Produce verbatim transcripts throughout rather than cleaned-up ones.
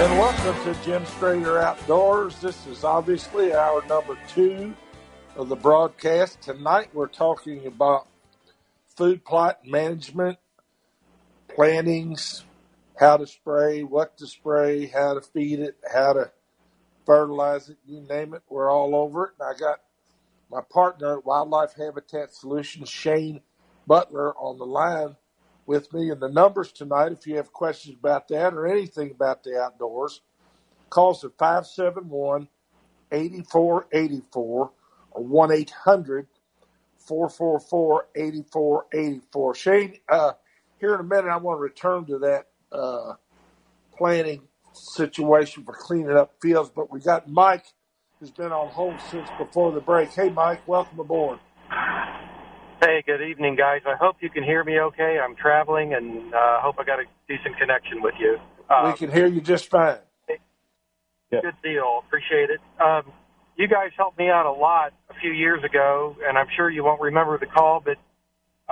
And welcome to Jim Strader Outdoors. This is obviously hour number two of the broadcast. Tonight we're talking about food plot management, plantings, how to spray, what to spray, how to feed it, how to fertilize it, you name it. We're all over it. And I got my partner at Wildlife Habitat Solutions, Shane Butler, on the line with me, and the numbers tonight, if you have questions about that or anything about the outdoors, call us at five seven one, eight four eight four or one eight hundred, four four four, eight four eight four. Shane, uh, here in a minute, I want to return to that uh, planting situation for cleaning up fields, but we got Mike, who's been on hold since before the break. Hey, Mike, welcome aboard. Hey, good evening, guys. I hope you can hear me okay. I'm traveling, and I uh, hope I got a decent connection with you. Um, we can hear you just fine. Good deal. Appreciate it. Um, you guys helped me out a lot a few years ago, and I'm sure you won't remember the call, but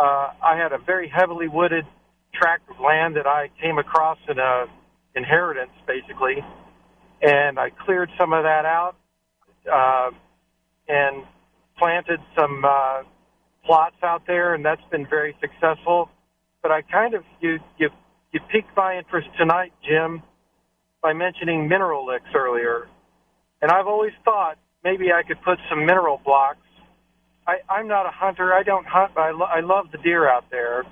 uh, I had a very heavily wooded tract of land that I came across in a inheritance, basically, and I cleared some of that out uh, and planted some... Uh, plots out there, and that's been very successful. But I kind of, you you you piqued my interest tonight, Jim, by mentioning mineral licks earlier. And I've always thought maybe I could put some mineral blocks. I, I'm not a hunter. I don't hunt, but I, lo- I love the deer out there.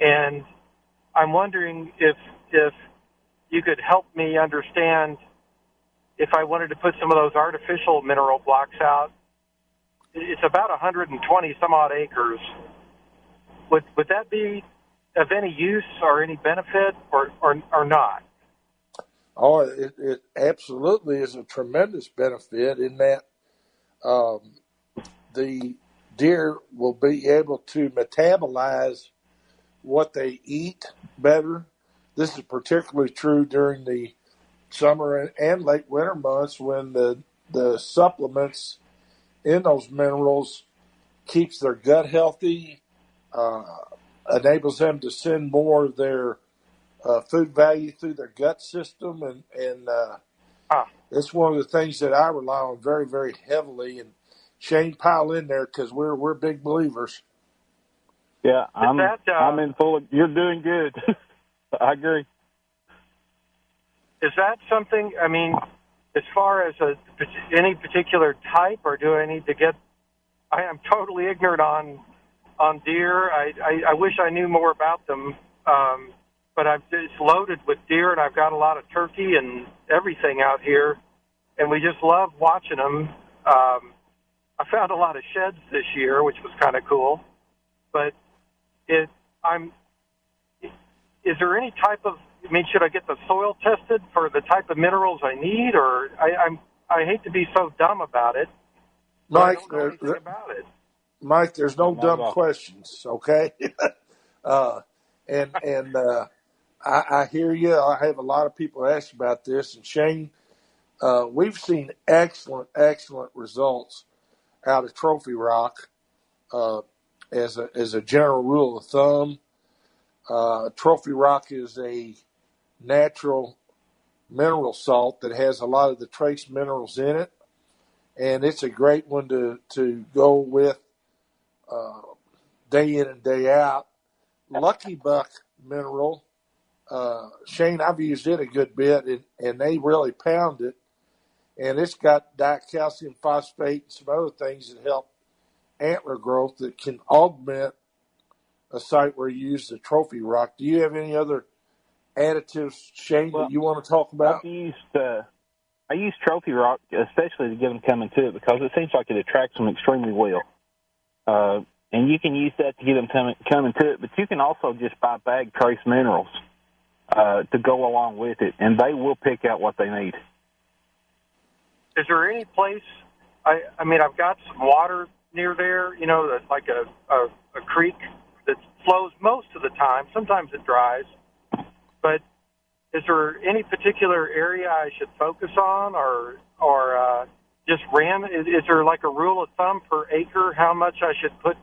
And I'm wondering if if you could help me understand if I wanted to put some of those artificial mineral blocks out. It's about one hundred twenty some odd acres. Would would that be of any use or any benefit, or or, or not? Oh, it, it absolutely is a tremendous benefit in that um, the deer will be able to metabolize what they eat better. This is particularly true during the summer and late winter months when the the supplements in those minerals keeps their gut healthy, uh, enables them to send more of their uh, food value through their gut system. And, and uh, ah. It's one of the things that I rely on very, very heavily. And Shane, pile in there because we're we're big believers. Yeah, I'm, that, uh, I'm in full of, you're doing good. I agree. Is that something, I mean... As far as a, any particular type, or do I need to get? I am totally ignorant on on deer. I, I, I wish I knew more about them, um, but I've, it's loaded with deer, and I've got a lot of turkey and everything out here, and we just love watching them. Um, I found a lot of sheds this year, which was kind of cool. But it, I'm. Is there any type of? I mean, should I get the soil tested for the type of minerals I need, or I, I'm I hate to be so dumb about it, Mike? I don't know there, about it, Mike. There's no Not dumb questions, okay? uh, and and uh, I, I hear you. I have a lot of people ask about this, and Shane, uh, we've seen excellent, excellent results out of Trophy Rock uh, as a as a general rule of thumb. Uh, Trophy Rock is a natural mineral salt that has a lot of the trace minerals in it, and it's a great one to, to go with uh, day in and day out. Lucky Buck mineral, uh, Shane, I've used it a good bit, and, and they really pound it, and it's got dicalcium phosphate and some other things that help antler growth that can augment a site where you use the Trophy Rock. Do you have any other additives, Shane, well, that you want to talk about? I used, uh, I used Trophy Rock, especially to get them coming to it, because it seems like it attracts them extremely well. Uh, and you can use that to get them coming coming to it, but you can also just buy bag trace minerals. uh, to go along with it, and they will pick out what they need. Is there any place, I, I mean, I've got some water near there, you know, that's like a, a, a creek that flows most of the time. Sometimes it dries. But is there any particular area I should focus on, or or uh, just ram? Is, is there like a rule of thumb per acre how much I should put,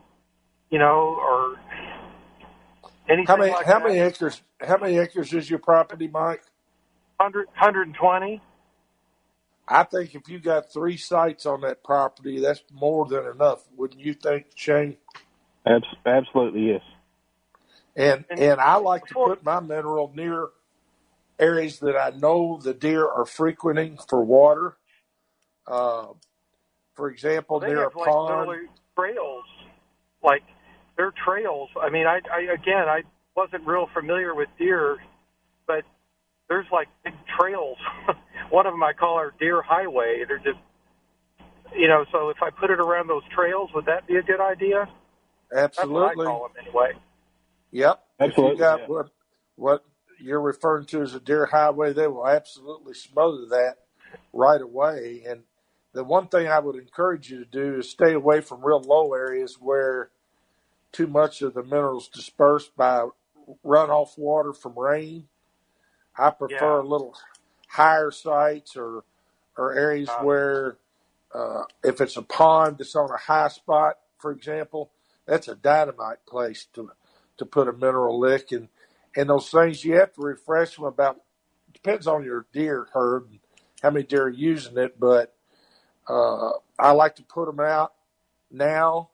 you know, or anything how many, like how that? Many acres, how many acres is your property, Mike? one hundred, one hundred twenty. I think if you got three sites on that property, that's more than enough, wouldn't you think, Shane? Absolutely, yes. And and, and I like before, to put my mineral near areas that I know the deer are frequenting for water. Uh, for example, near have, a like, pond. Trails, like they're trails. I mean, I, I again, I wasn't real familiar with deer, but there's like big trails. One of them I call our deer highway. They're just, you know, so if I put it around those trails, would that be a good idea? Absolutely. That's what I call them anyway. Yep. Absolutely. If you got yeah. what, what you're referring to as a deer highway, they will absolutely smother that right away. And the one thing I would encourage you to do is stay away from real low areas where too much of the minerals dispersed by runoff water from rain. I prefer yeah. a little higher sites or or areas uh, where uh, if it's a pond that's on a high spot, for example, that's a dynamite place to to put a mineral lick. And, and those things, you have to refresh them about, depends on your deer herd and how many deer are using it, but uh, I like to put them out now.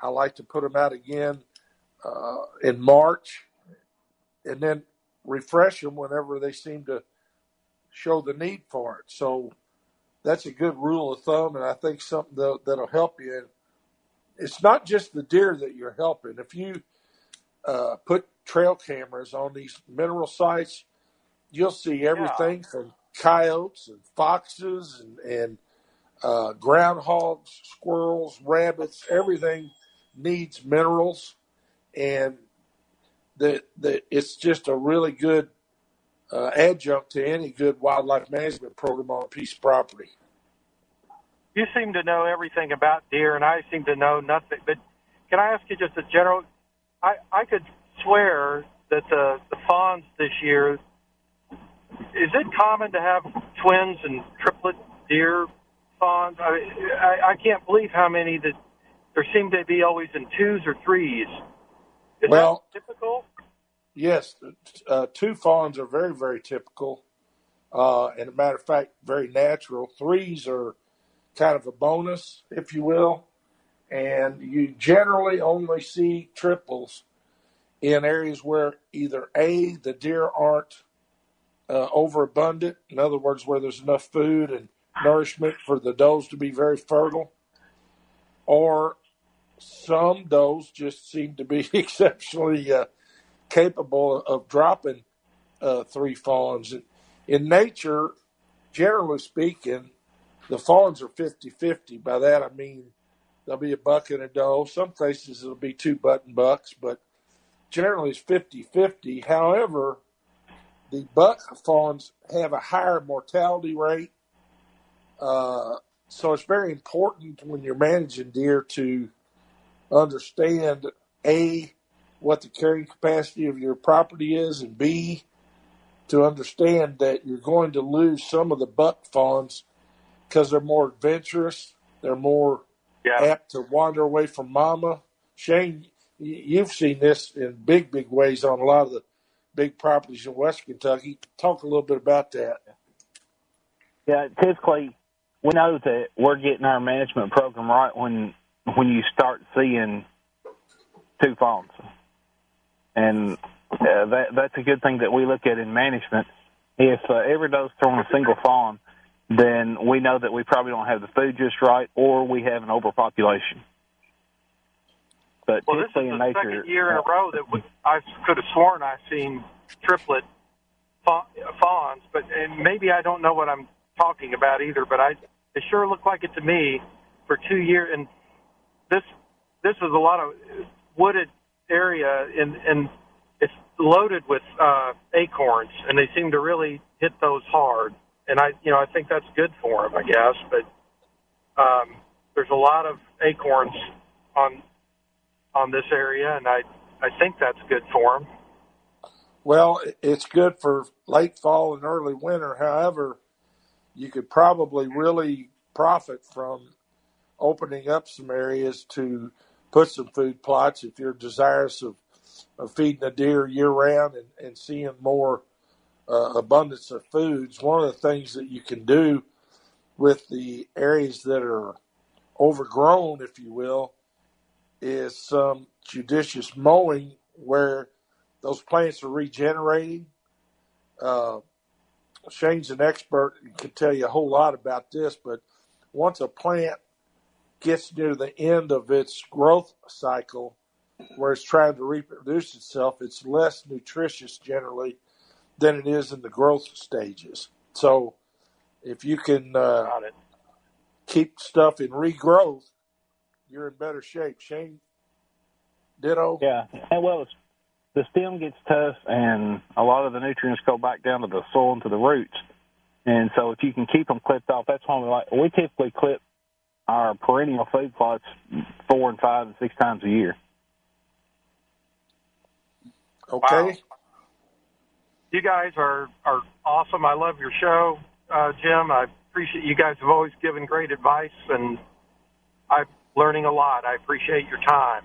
I like to put them out again uh, in March and then refresh them whenever they seem to show the need for it. So that's a good rule of thumb, and I think something that'll, that'll help you. And it's not just the deer that you're helping. If you uh, put trail cameras on these mineral sites, you'll see everything yeah. from coyotes and foxes and, and uh, groundhogs, squirrels, rabbits. Everything needs minerals, and the, the, it's just a really good Uh, adjunct to any good wildlife management program on a piece of property. You seem to know everything about deer, and I seem to know nothing. But can I ask you just a general? I, I could swear that the, the fawns this year, is it common to have twins and triplet deer fawns? I, I, I can't believe how many that there seem to be always in twos or threes. Is well, that typical? Yes, uh, two fawns are very, very typical, uh, and a matter of fact, very natural. Threes are kind of a bonus, if you will, and you generally only see triples in areas where either A, the deer aren't uh, overabundant, in other words, where there's enough food and nourishment for the does to be very fertile, or some does just seem to be exceptionally uh, capable of dropping uh, three fawns. In nature, generally speaking, the fawns are fifty-fifty. By that I mean there'll be a buck and a doe. Some places it'll be two button bucks, but generally it's fifty-fifty. However, the buck fawns have a higher mortality rate, uh, so it's very important when you're managing deer to understand, A, what the carrying capacity of your property is, and B, to understand that you're going to lose some of the buck fawns because they're more adventurous. They're more yeah. apt to wander away from mama. Shane, you've seen this in big, big ways on a lot of the big properties in West Kentucky. Talk a little bit about that. Yeah, typically we know that we're getting our management program right when when you start seeing two fawns. And uh, that, that's a good thing that we look at in management. If uh, every doe's throwing a single fawn, then we know that we probably don't have the food just right, or we have an overpopulation. But well, this is the nature, second year in a row that we, I could have sworn I've seen triplet fa- fawns, but and maybe I don't know what I'm talking about either. But I, it sure looked like it to me for two years. And this this is a lot of wooded area, and and it's loaded with uh, acorns, and they seem to really hit those hard. And I, you know, I think that's good for them, I guess. But um, there's a lot of acorns on on this area, and I, I think that's good for them. Well, it's good for late fall and early winter. However, you could probably really profit from opening up some areas to put some food plots if you're desirous of, of feeding a deer year-round and, and seeing more uh, abundance of foods. One of the things that you can do with the areas that are overgrown, if you will, is some judicious mowing where those plants are regenerating. Uh, Shane's an expert and can tell you a whole lot about this, but once a plant gets near the end of its growth cycle where it's trying to reproduce itself, it's less nutritious generally than it is in the growth stages. So if you can uh, keep stuff in regrowth, you're in better shape. Shane, ditto? Yeah, and well, it's, the stem gets tough, and a lot of the nutrients go back down to the soil and to the roots. And so if you can keep them clipped off, that's why we like, we typically clip our perennial food plots four and five and six times a year. Okay. Wow. You guys are, are awesome. I love your show, uh, Jim. I appreciate you guys have always given great advice, and I'm learning a lot. I appreciate your time.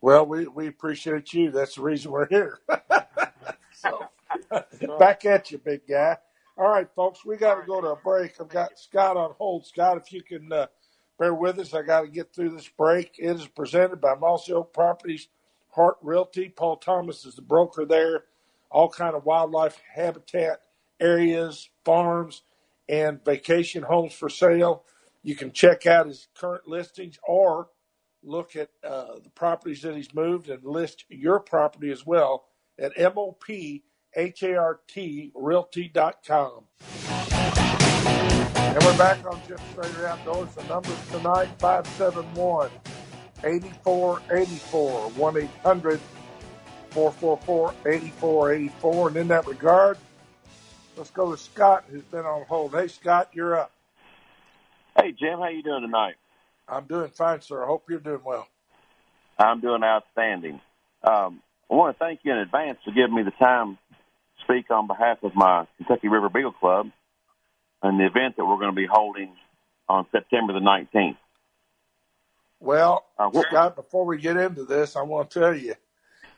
Well, we, we appreciate you. That's the reason we're here. So, back at you, big guy. All right, folks, we got to go to a break. I've got Scott on hold. Scott, if you can uh, bear with us, I got to get through this break. It is presented by Mossy Oak Properties, Hart Realty. Paul Thomas is the broker there. All kind of wildlife habitat areas, farms, and vacation homes for sale. You can check out his current listings or look at uh, the properties that he's moved and list your property as well at M O P H A R T Realty dot com. And we're back on Jim Strader Outdoors. The numbers tonight, five seven one, eight four eight four, one eight hundred, four four four, eight four eight four. And in that regard, let's go to Scott, who's been on hold. Hey, Scott, you're up. Hey, Jim, how you doing tonight? I'm doing fine, sir. I hope you're doing well. I'm doing outstanding. Um, I want to thank you in advance for giving me the time to speak on behalf of my Kentucky River Beagle Club and the event that we're going to be holding on September the nineteenth. Well, uh, Scott, before we get into this, I want to tell you,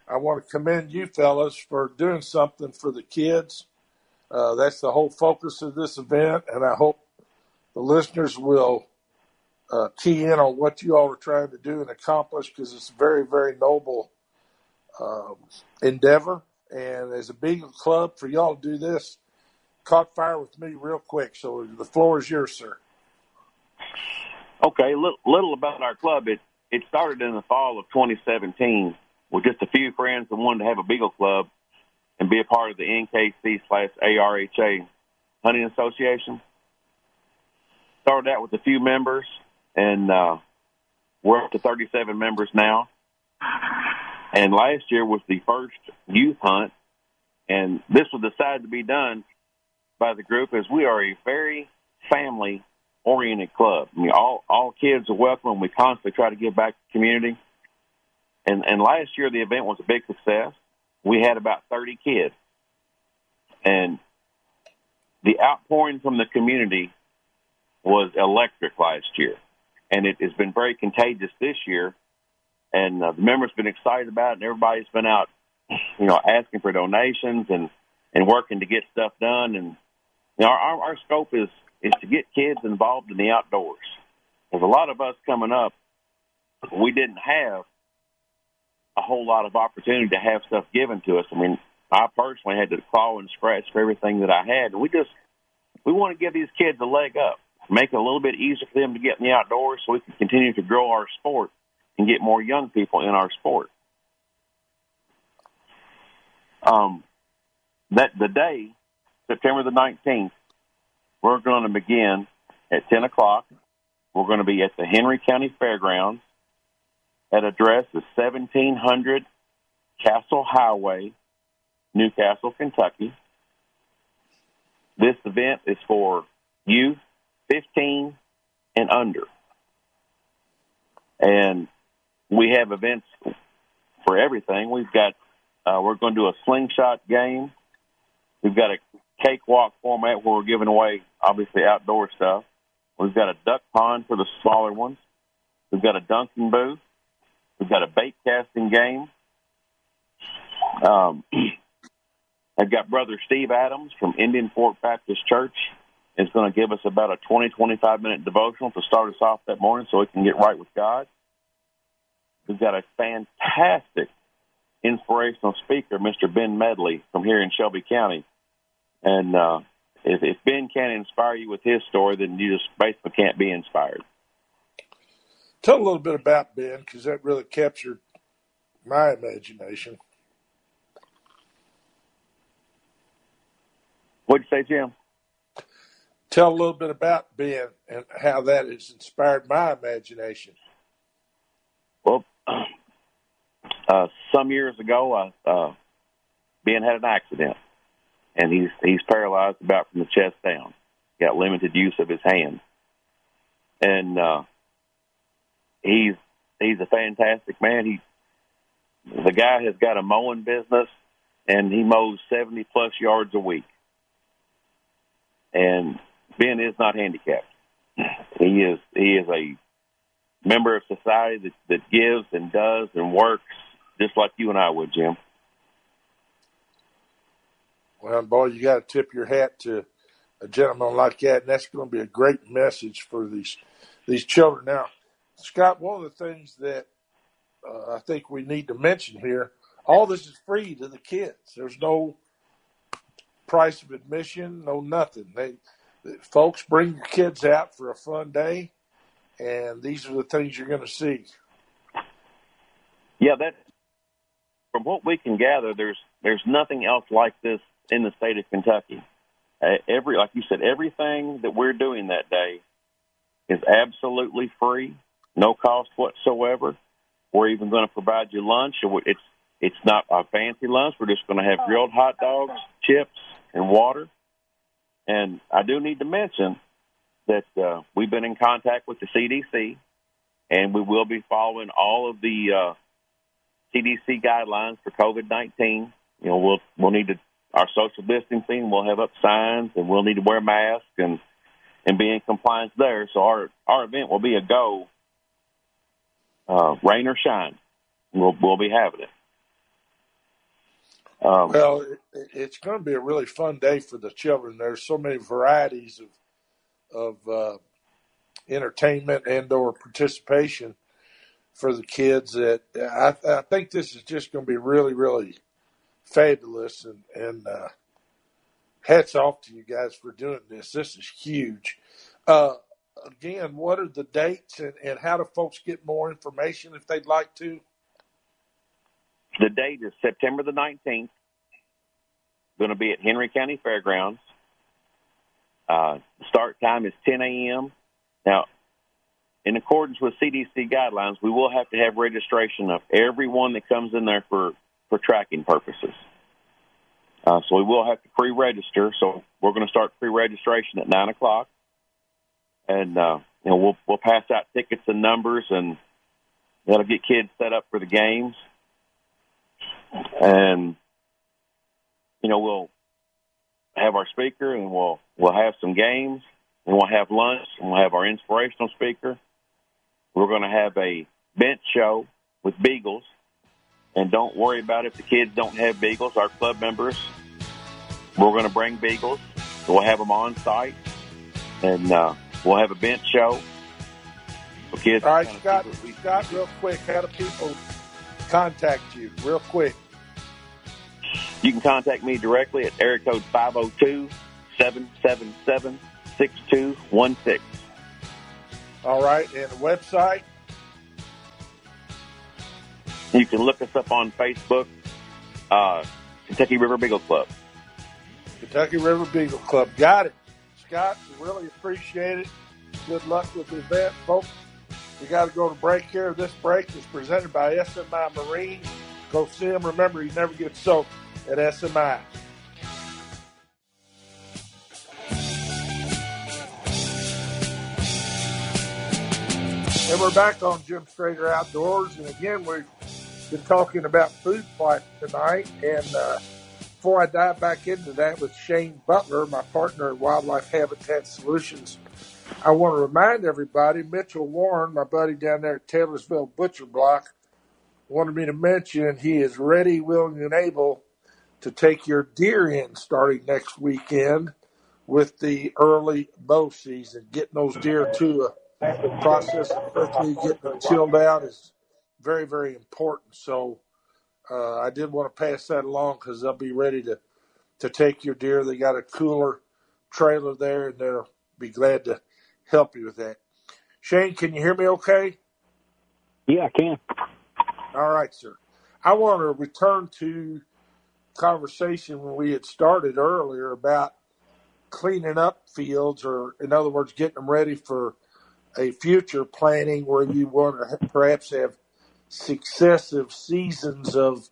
I want to commend you fellas for doing something for the kids. Uh, that's the whole focus of this event, and I hope the listeners will Uh, key in on what you all are trying to do and accomplish, because it's a very, very noble um, endeavor. And as a Beagle Club, for y'all to do this, caught fire with me real quick. So the floor is yours, sir. Okay, little, little about our club. It it started in the fall of twenty seventeen with just a few friends that wanted to have a Beagle Club and be a part of the N K C slash A R H A Hunting Association. Started out with a few members. And uh, we're up to thirty-seven members now. And last year was the first youth hunt. And this was decided to be done by the group, as we are a very family-oriented club. I mean, all, all kids are welcome. We constantly try to give back to the community. And, and last year the event was a big success. We had about thirty kids. And the outpouring from the community was electric last year. And it has been very contagious this year, and uh, the members have been excited about it, and everybody's been out, you know, asking for donations and, and working to get stuff done. And you know, our, our scope is, is to get kids involved in the outdoors. There's a lot of us coming up. We didn't have a whole lot of opportunity to have stuff given to us. I mean, I personally had to claw and scratch for everything that I had. And we just we want to give these kids a leg up, make it a little bit easier for them to get in the outdoors so we can continue to grow our sport and get more young people in our sport. Um, that the day, September the nineteenth, we're going to begin at ten o'clock. We're going to be at the Henry County Fairgrounds. That address is seventeen hundred Castle Highway, Newcastle, Kentucky. This event is for youth fifteen and under. And we have events for everything. We've got, uh, we're going to do a slingshot game. We've got a cakewalk format where we're giving away, obviously, outdoor stuff. We've got a duck pond for the smaller ones. We've got a dunking booth. We've got a bait casting game. Um, I've got Brother Steve Adams from Indian Fork Baptist Church. Is going to give us about a twenty, twenty-five minute devotional to start us off that morning so we can get right with God. We've got a fantastic inspirational speaker, Mister Ben Medley, from here in Shelby County. And uh, if, if Ben can't inspire you with his story, then you just basically can't be inspired. Tell a little bit about Ben, because that really captured my imagination. What'd you say, Jim? Tell a little bit about Ben and how that has inspired my imagination. Well, uh, some years ago, uh, uh, Ben had an accident, and he's he's paralyzed about from the chest down. He got limited use of his hand, and uh, he's he's a fantastic man. He the guy has got a mowing business, and he mows seventy plus yards a week, and Ben is not handicapped. He is he is a member of society that, that gives and does and works just like you and I would, Jim. Well, boy, you got to tip your hat to a gentleman like that, and that's going to be a great message for these these children. Now, Scott, one of the things that uh, I think we need to mention here, all this is free to the kids. There's no price of admission, no nothing. They Folks, bring your kids out for a fun day, and these are the things you're going to see. Yeah, that. From what we can gather, there's there's nothing else like this in the state of Kentucky. Uh, every, like you said, everything that we're doing that day is absolutely free, no cost whatsoever. We're even going to provide you lunch. It's it's not a fancy lunch. We're just going to have grilled hot dogs, chips, and water. And I do need to mention that uh, we've been in contact with the C D C, and we will be following all of the uh, C D C guidelines for COVID nineteen. You know, we'll we'll need to our social distancing. We'll have up signs, and we'll need to wear masks and and be in compliance there. So our our event will be a go, uh, rain or shine. We'll we'll be having it. Um, well, it, it's going to be a really fun day for the children. There's so many varieties of of uh, entertainment and or participation for the kids that I, I think this is just going to be really, really fabulous. And, and uh, hats off to you guys for doing this. This is huge. Uh, again, what are the dates and, and how do folks get more information if they'd like to? The date is September the nineteenth. Going to be at Henry County Fairgrounds. Uh, start time is ten a.m. Now, in accordance with C D C guidelines, we will have to have registration of everyone that comes in there for, for tracking purposes. Uh, so we will have to pre-register. So we're going to start pre-registration at nine o'clock. And uh, you know, we'll, we'll pass out tickets and numbers, and that'll get kids set up for the games. And, you know, we'll have our speaker, and we'll we'll have some games, and we'll have lunch, and we'll have our inspirational speaker. We're going to have a bench show with beagles. And don't worry about if the kids don't have beagles. Our club members, we're going to bring beagles. So we'll have them on site, and uh, we'll have a bench show for kids. All right, Scott, Scott, real quick, how do people contact you real quick? You can contact me directly at area code five oh two, seven seven seven, six two one six. All right, and the website? You can look us up on Facebook, uh, Kentucky River Beagle Club. Kentucky River Beagle Club. Got it. Scott, we really appreciate it. Good luck with the event, folks. We got to go to break here. This break is presented by S M I Marine, Go see him. Remember, you never get soaked at S M I. And we're back on Jim Strader Outdoors. And again, we've been talking about food plots tonight. And uh, before I dive back into that with Shane Butler, my partner at Wildlife Habitat Solutions, I want to remind everybody, Mitchell Warren, my buddy down there at Taylorsville Butcher Block, wanted me to mention he is ready, willing, and able to take your deer in starting next weekend with the early bow season. Getting those deer to a process of earthly, getting them chilled out is very, very important. So uh, I did want to pass that along because they'll be ready to, to take your deer. They got a cooler trailer there, and they'll be glad to help you with that. Shane, can you hear me okay? Yeah, I can. All right, sir. I want to return to conversation when we had started earlier about cleaning up fields, or in other words, getting them ready for a future planning where you want to perhaps have successive seasons of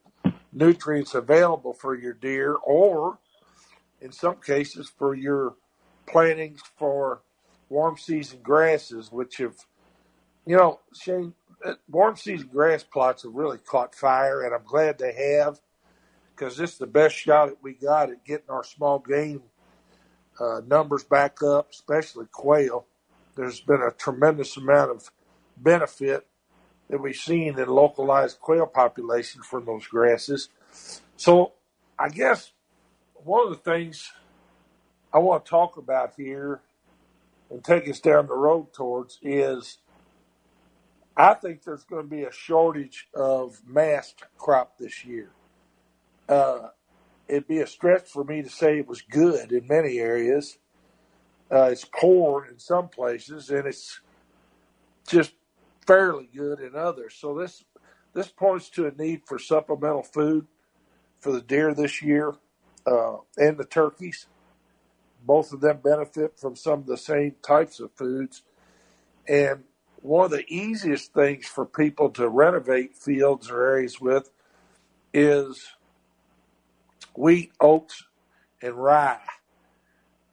nutrients available for your deer, or in some cases for your plantings for warm season grasses, which have, you know, Shane, warm season grass plots have really caught fire, and I'm glad they have, because this is the best shot that we got at getting our small game uh, numbers back up, especially quail. There's been a tremendous amount of benefit that we've seen in localized quail populations from those grasses. So I guess one of the things I want to talk about here and take us down the road towards is I think there's going to be a shortage of mast crop this year. Uh, it'd be a stretch for me to say it was good in many areas. Uh, it's poor in some places, and it's just fairly good in others. So this this points to a need for supplemental food for the deer this year uh, and the turkeys. Both of them benefit from some of the same types of foods. And one of the easiest things for people to renovate fields or areas with is wheat, oats, and rye.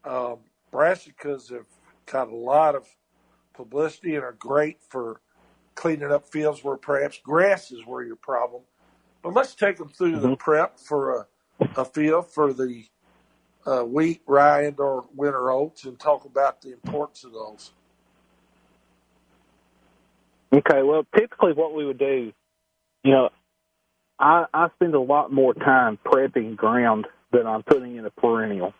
Um, brassicas have got a lot of publicity and are great for cleaning up fields where perhaps grasses were your problem. But let's take them through mm-hmm. the prep for a, a field for the uh, wheat, rye, and or winter oats, and talk about the importance of those. Okay, well, typically what we would do, you know, I, I spend a lot more time prepping ground than I'm putting in a perennial.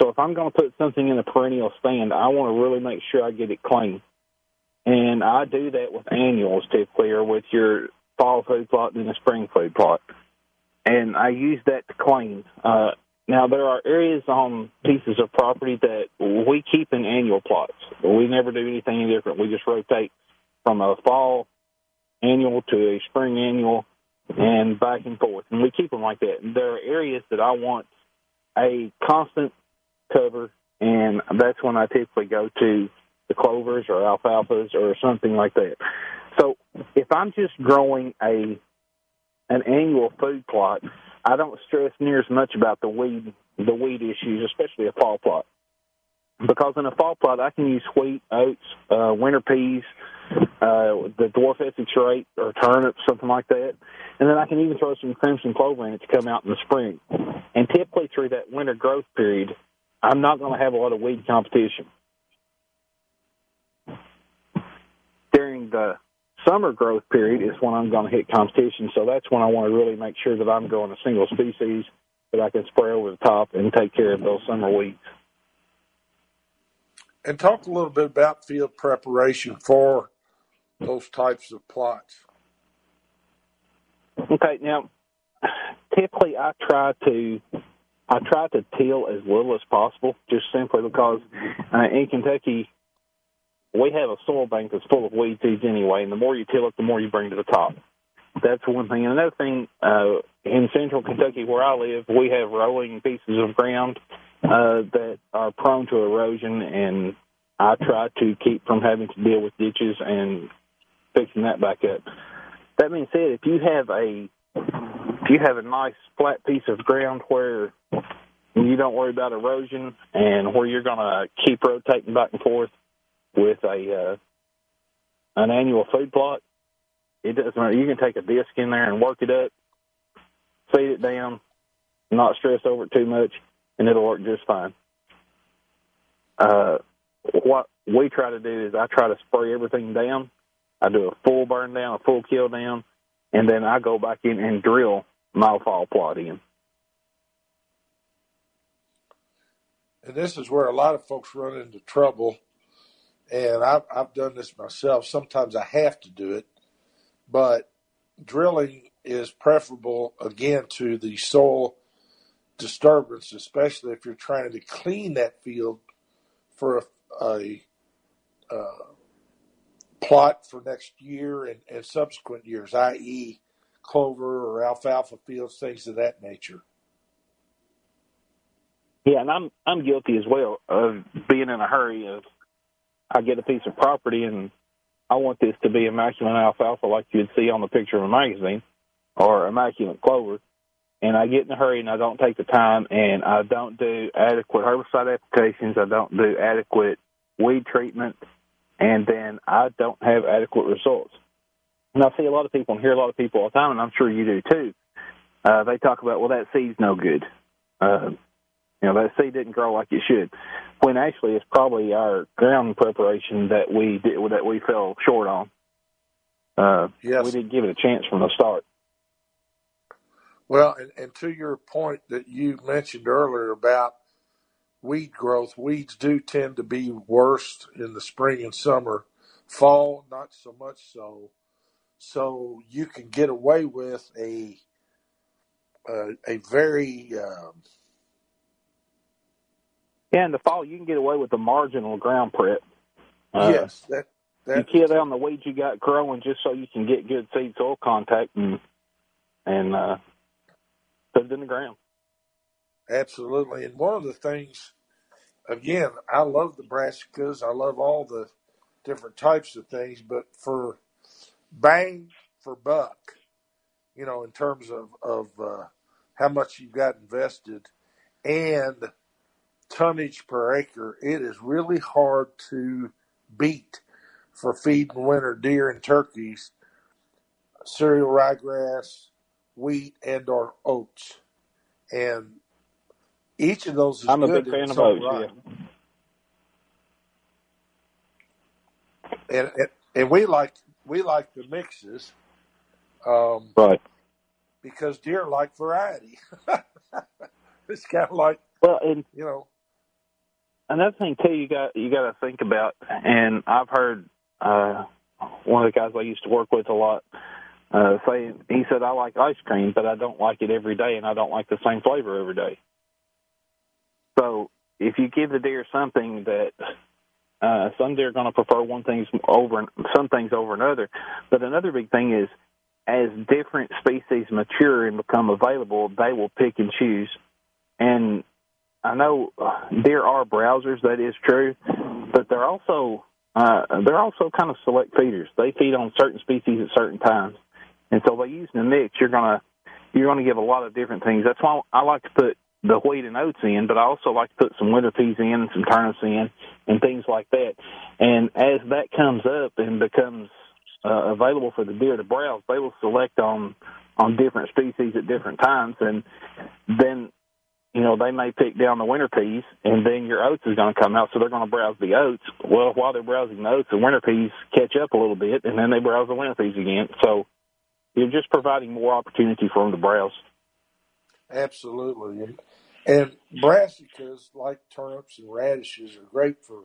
So if I'm going to put something in a perennial stand, I want to really make sure I get it clean. And I do that with annuals typically, or with your fall food plot and a spring food plot. And I use that to clean. Uh, now, there are areas on pieces of property that we keep in annual plots. We never do anything any different. We just rotate from a fall annual to a spring annual and back and forth. And we keep them like that. And there are areas that I want a constant cover, and that's when I typically go to the clovers or alfalfas or something like that. So if I'm just growing a an annual food plot, I don't stress near as much about the weed, the weed issues, especially a fall plot. Because in a fall plot, I can use wheat, oats, uh, winter peas, uh, the dwarf essex or turnips, something like that. And then I can even throw some crimson clover in it to come out in the spring. And typically through that winter growth period, I'm not going to have a lot of weed competition. During the summer growth period is when I'm going to hit competition, so that's when I want to really make sure that I'm growing a single species that I can spray over the top and take care of those summer weeds. And talk a little bit about field preparation for those types of plots. Okay, now, typically I try to I try to till as little as possible, just simply because uh, in Kentucky we have a soil bank that's full of weed seeds anyway, and the more you till it, the more you bring to the top. That's one thing. And another thing, uh, in central Kentucky where I live, we have rolling pieces of ground Uh, that are prone to erosion, and I try to keep from having to deal with ditches and fixing that back up. That being said, if you have a if you have a nice flat piece of ground where you don't worry about erosion and where you're going to keep rotating back and forth with a uh, an annual food plot, it doesn't matter. You can take a disc in there and work it up, feed it down, not stress over it too much, and it'll work just fine. Uh, what we try to do is I try to spray everything down. I do a full burn down, a full kill down, and then I go back in and drill my fall plot in. And this is where a lot of folks run into trouble, and I've, I've done this myself. Sometimes I have to do it, but drilling is preferable, again, to the soil disturbance, especially if you're trying to clean that field for a, a uh, plot for next year and, and subsequent years, that is clover or alfalfa fields, things of that nature. Yeah, and I'm I'm guilty as well of being in a hurry of I get a piece of property and I want this to be immaculate alfalfa like you'd see on the picture of a magazine or immaculate clover, and I get in a hurry and I don't take the time and I don't do adequate herbicide applications, I don't do adequate weed treatment, and then I don't have adequate results. And I see a lot of people and hear a lot of people all the time, and I'm sure you do too. Uh, they talk about, well, that seed's no good. Uh, You know, that seed didn't grow like it should, when actually it's probably our ground preparation that we did, that we fell short on. Uh, yes. We didn't give it a chance from the start. Well, and, and to your point that you mentioned earlier about weed growth, weeds do tend to be worst in the spring and summer. Fall, not so much so. So you can get away with a, uh, a very... Um, Yeah, in the fall, you can get away with the marginal ground prep. Uh, yes. That, that, you kill down the weeds you got growing just so you can get good seed soil contact and, and uh, put it in the ground. Absolutely. And one of the things, again, I love the brassicas. I love all the different types of things. But for bang for buck, you know, in terms of, of uh, how much you got invested and – tonnage per acre, it is really hard to beat for feeding winter deer and turkeys, cereal, ryegrass, wheat, and or oats. And each of those is I'm good. I'm a big fan of oats, right. yeah. And, and, and we like we like the mixes. Um, right. Because deer like variety. It's kind of like, well, and, you know, another thing too, you got you got to think about, and I've heard uh, one of the guys I used to work with a lot uh, say, he said, I like ice cream, but I don't like it every day, and I don't like the same flavor every day. So if you give the deer something that uh, some deer are going to prefer one things over some things over another, but another big thing is as different species mature and become available, they will pick and choose. And I know there are browsers, that is true, but they're also uh, they're also kind of select feeders. They feed on certain species at certain times, and so by using a mix, you're gonna you're gonna give a lot of different things. That's why I like to put the wheat and oats in, but I also like to put some winter peas in and some turnips in and things like that. And as that comes up and becomes uh, available for the deer to browse, they will select on on different species at different times, and then. You know, they may pick down the winter peas, and then your oats is going to come out, so they're going to browse the oats. Well, while they're browsing the oats, the winter peas catch up a little bit, and then they browse the winter peas again. So you're just providing more opportunity for them to browse. Absolutely. And brassicas, like turnips and radishes, are great for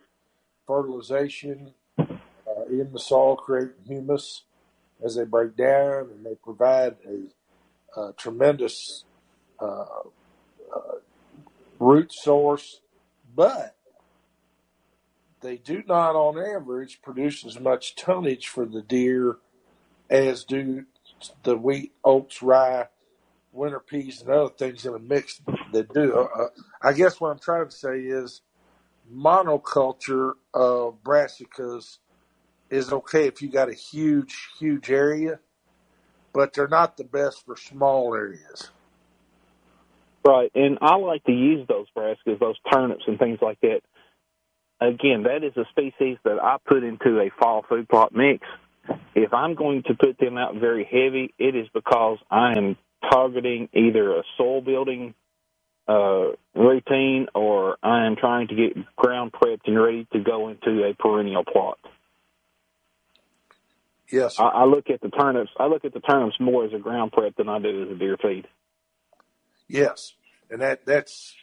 fertilization uh, in the soil, creating humus as they break down, and they provide a, a tremendous uh Uh, root source, but they do not, on average, produce as much tonnage for the deer as do the wheat, oats, rye, winter peas, and other things in a mix that do. Uh, I guess what I'm trying to say is monoculture of brassicas is okay if you got a huge, huge area, but they're not the best for small areas. Right, and I like to use those brassicas, those turnips and things like that. Again, that is a species that I put into a fall food plot mix. If I'm going to put them out very heavy, it is because I am targeting either a soil building uh, routine or I am trying to get ground prepped and ready to go into a perennial plot. Yes, I, I look at the turnips. I look at the turnips more as a ground prep than I do as a deer feed. Yes, and that, that's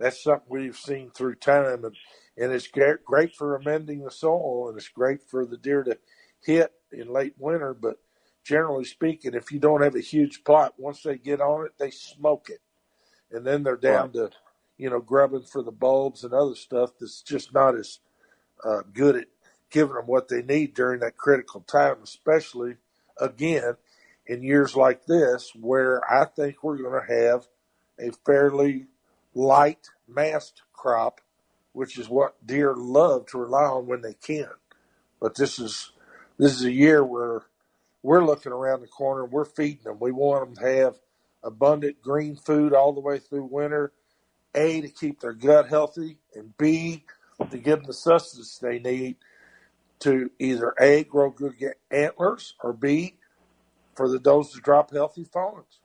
that's something we've seen through time, and, and it's great for amending the soil, and it's great for the deer to hit in late winter. But generally speaking, if you don't have a huge plot, once they get on it, they smoke it, and then they're down right. to, you know, grubbing for the bulbs and other stuff that's just not as uh, good at giving them what they need during that critical time, especially, again, in years like this where I think we're going to have a fairly light mast crop, which is what deer love to rely on when they can. But this is this is a year where we're looking around the corner and we're feeding them. We want them to have abundant green food all the way through winter, A, to keep their gut healthy, and B, to give them the sustenance they need to either A, grow good antlers, or B, for the does to drop healthy fawns.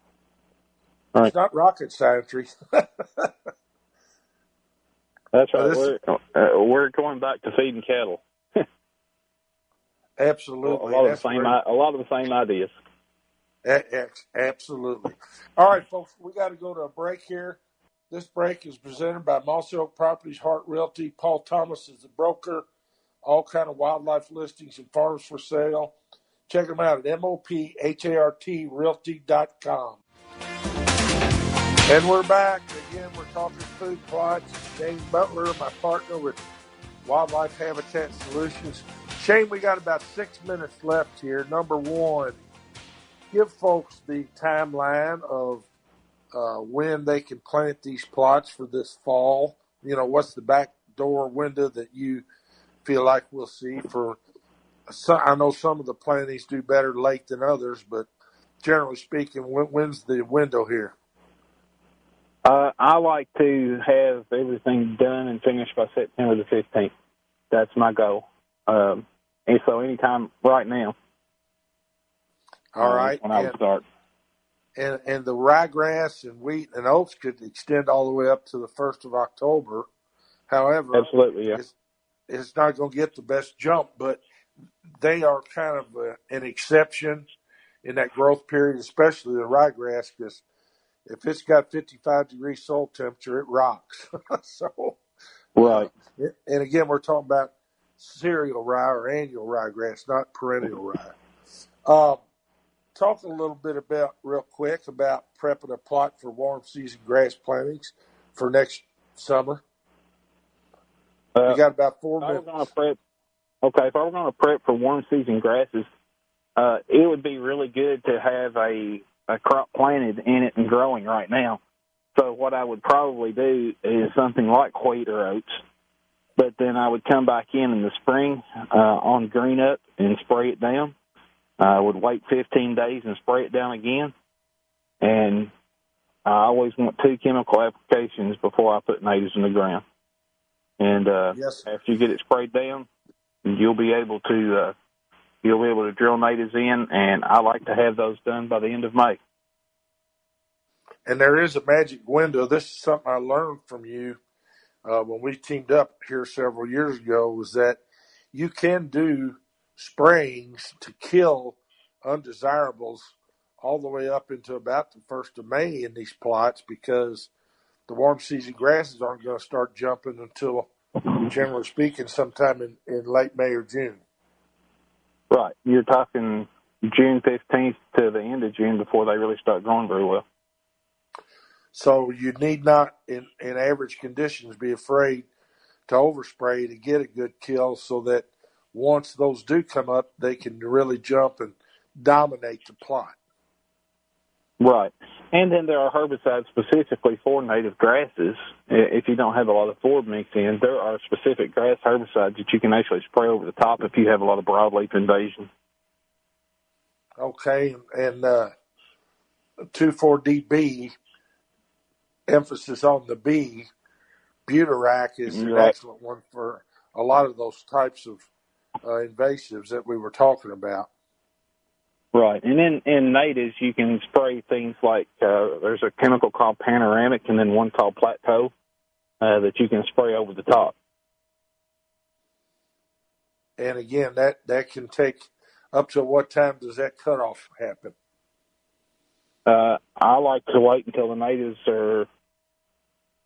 Right. It's not rocket science. That's right. We're, uh, we're going back to feeding cattle. Absolutely. A lot, of the same, I, a lot of the same ideas. Absolutely. All right, folks, we got to go to a break here. This break is presented by Mossy Oak Properties, Hart Realty. Paul Thomas is the broker. All kind of wildlife listings and farms for sale. Check them out at M O P H A R T realty dot com. And we're back. Again, we're talking food plots. Shane Butler, my partner with Wildlife Habitat Solutions. Shane, we got about six minutes left here. Number one, give folks the timeline of uh, when they can plant these plots for this fall. You know, what's the back door window that you feel like we'll see for some, I know some of the plantings do better late than others, but generally speaking, when, when's the window here? Uh, I like to have everything done and finished by September the fifteenth. That's my goal. Um, and so anytime right now. All right. When I would start. And, and the ryegrass and wheat and oats could extend all the way up to the first of October. However, absolutely, yeah. it's, it's not going to get the best jump, but they are kind of a, an exception in that growth period, especially the ryegrass, because if it's got fifty-five degree soil temperature, it rocks. so, right. Uh, and again, we're talking about cereal rye or annual ryegrass, not perennial rye. Um, talk a little bit about, real quick, about prepping a plot for warm season grass plantings for next summer. Uh, you got about four minutes. We're gonna prep, okay, if I were going to prep for warm season grasses, uh, it would be really good to have a a crop planted in it and growing right now. So what I would probably do is something like wheat or oats, but then I would come back in in the spring uh, on green up and spray it down. I would wait fifteen days and spray it down again. And I always want two chemical applications before I put natives in the ground. And uh, yes. after you get it sprayed down, you'll be able to uh, You'll be able to drill natives in, and I like to have those done by the end of May. And there is a magic window. This is something I learned from you uh, when we teamed up here several years ago, was that you can do sprayings to kill undesirables all the way up into about the first of May in these plots, because the warm season grasses aren't going to start jumping until, generally speaking, sometime in, in late May or June. Right. You're talking June fifteenth to the end of June before they really start growing very well. So you need not, in, in average conditions, be afraid to overspray to get a good kill so that once those do come up, they can really jump and dominate the plot. Right. And then there are herbicides specifically for native grasses. If you don't have a lot of forward mix in, there are specific grass herbicides that you can actually spray over the top if you have a lot of broadleaf invasion. Okay, and uh, two four D B, emphasis on the B, Butyrac is an right. excellent one for a lot of those types of uh, invasives that we were talking about. Right, and in, in natives, you can spray things like uh, there's a chemical called Panoramic and then one called Plateau uh, that you can spray over the top. And again, that, that can take up to what time does that cutoff happen? Uh, I like to wait until the natives are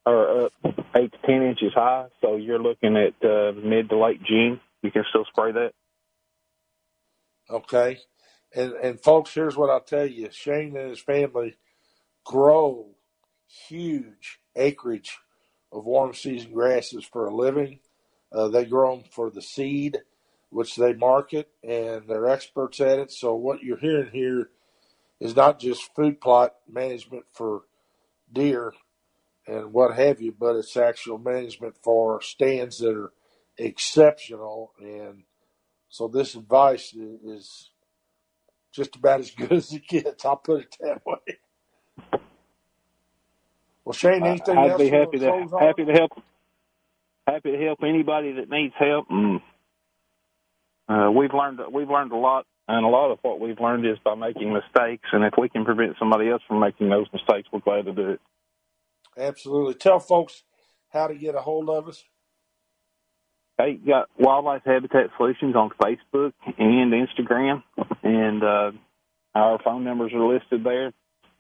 are up eight to ten inches high, so you're looking at uh, mid to late June. You can still spray that. Okay. And, and, folks, here's what I'll tell you. Shane and his family grow huge acreage of warm-season grasses for a living. Uh, they grow them for the seed, which they market, and they're experts at it. So what you're hearing here is not just food plot management for deer and what have you, but it's actual management for stands that are exceptional. And so this advice is just about as good as it gets. I'll put it that way. Well, Shane, anything I'd else? I'd be happy to, happy to help. Happy to help anybody that needs help. And, uh, we've learned we've learned a lot, and a lot of what we've learned is by making mistakes. And if we can prevent somebody else from making those mistakes, we're glad to do it. Absolutely. Tell folks how to get a hold of us. Hey, you got Wildlife Habitat Solutions on Facebook and Instagram, and uh, our phone numbers are listed there.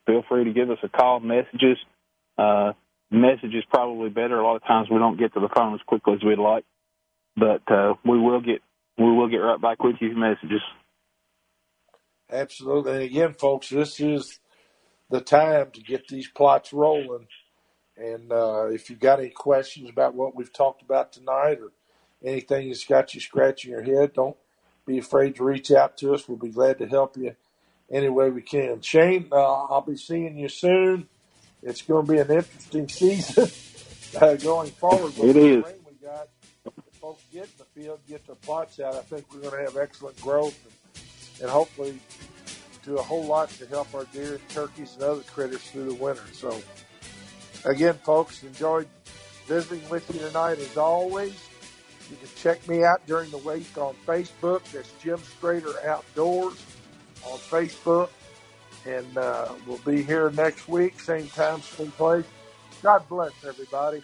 Feel free to give us a call, messages. Uh, messages probably better. A lot of times we don't get to the phone as quickly as we'd like, but uh, we will get we will get right back with you messages. Absolutely. And again, folks, this is the time to get these plots rolling. And uh, if you've got any questions about what we've talked about tonight or anything that's got you scratching your head, don't be afraid to reach out to us. We'll be glad to help you any way we can. Shane, uh, I'll be seeing you soon. It's going to be an interesting season uh, going forward. With it the is. Rain we got, if folks get in the field, get their plots out, I think we're going to have excellent growth and, and hopefully do a whole lot to help our deer, turkeys, and other critters through the winter. So, again, folks, enjoyed visiting with you tonight as always. You can check me out during the week on Facebook. That's Jim Strader Outdoors on Facebook. And uh, we'll be here next week, same time, same place. God bless everybody.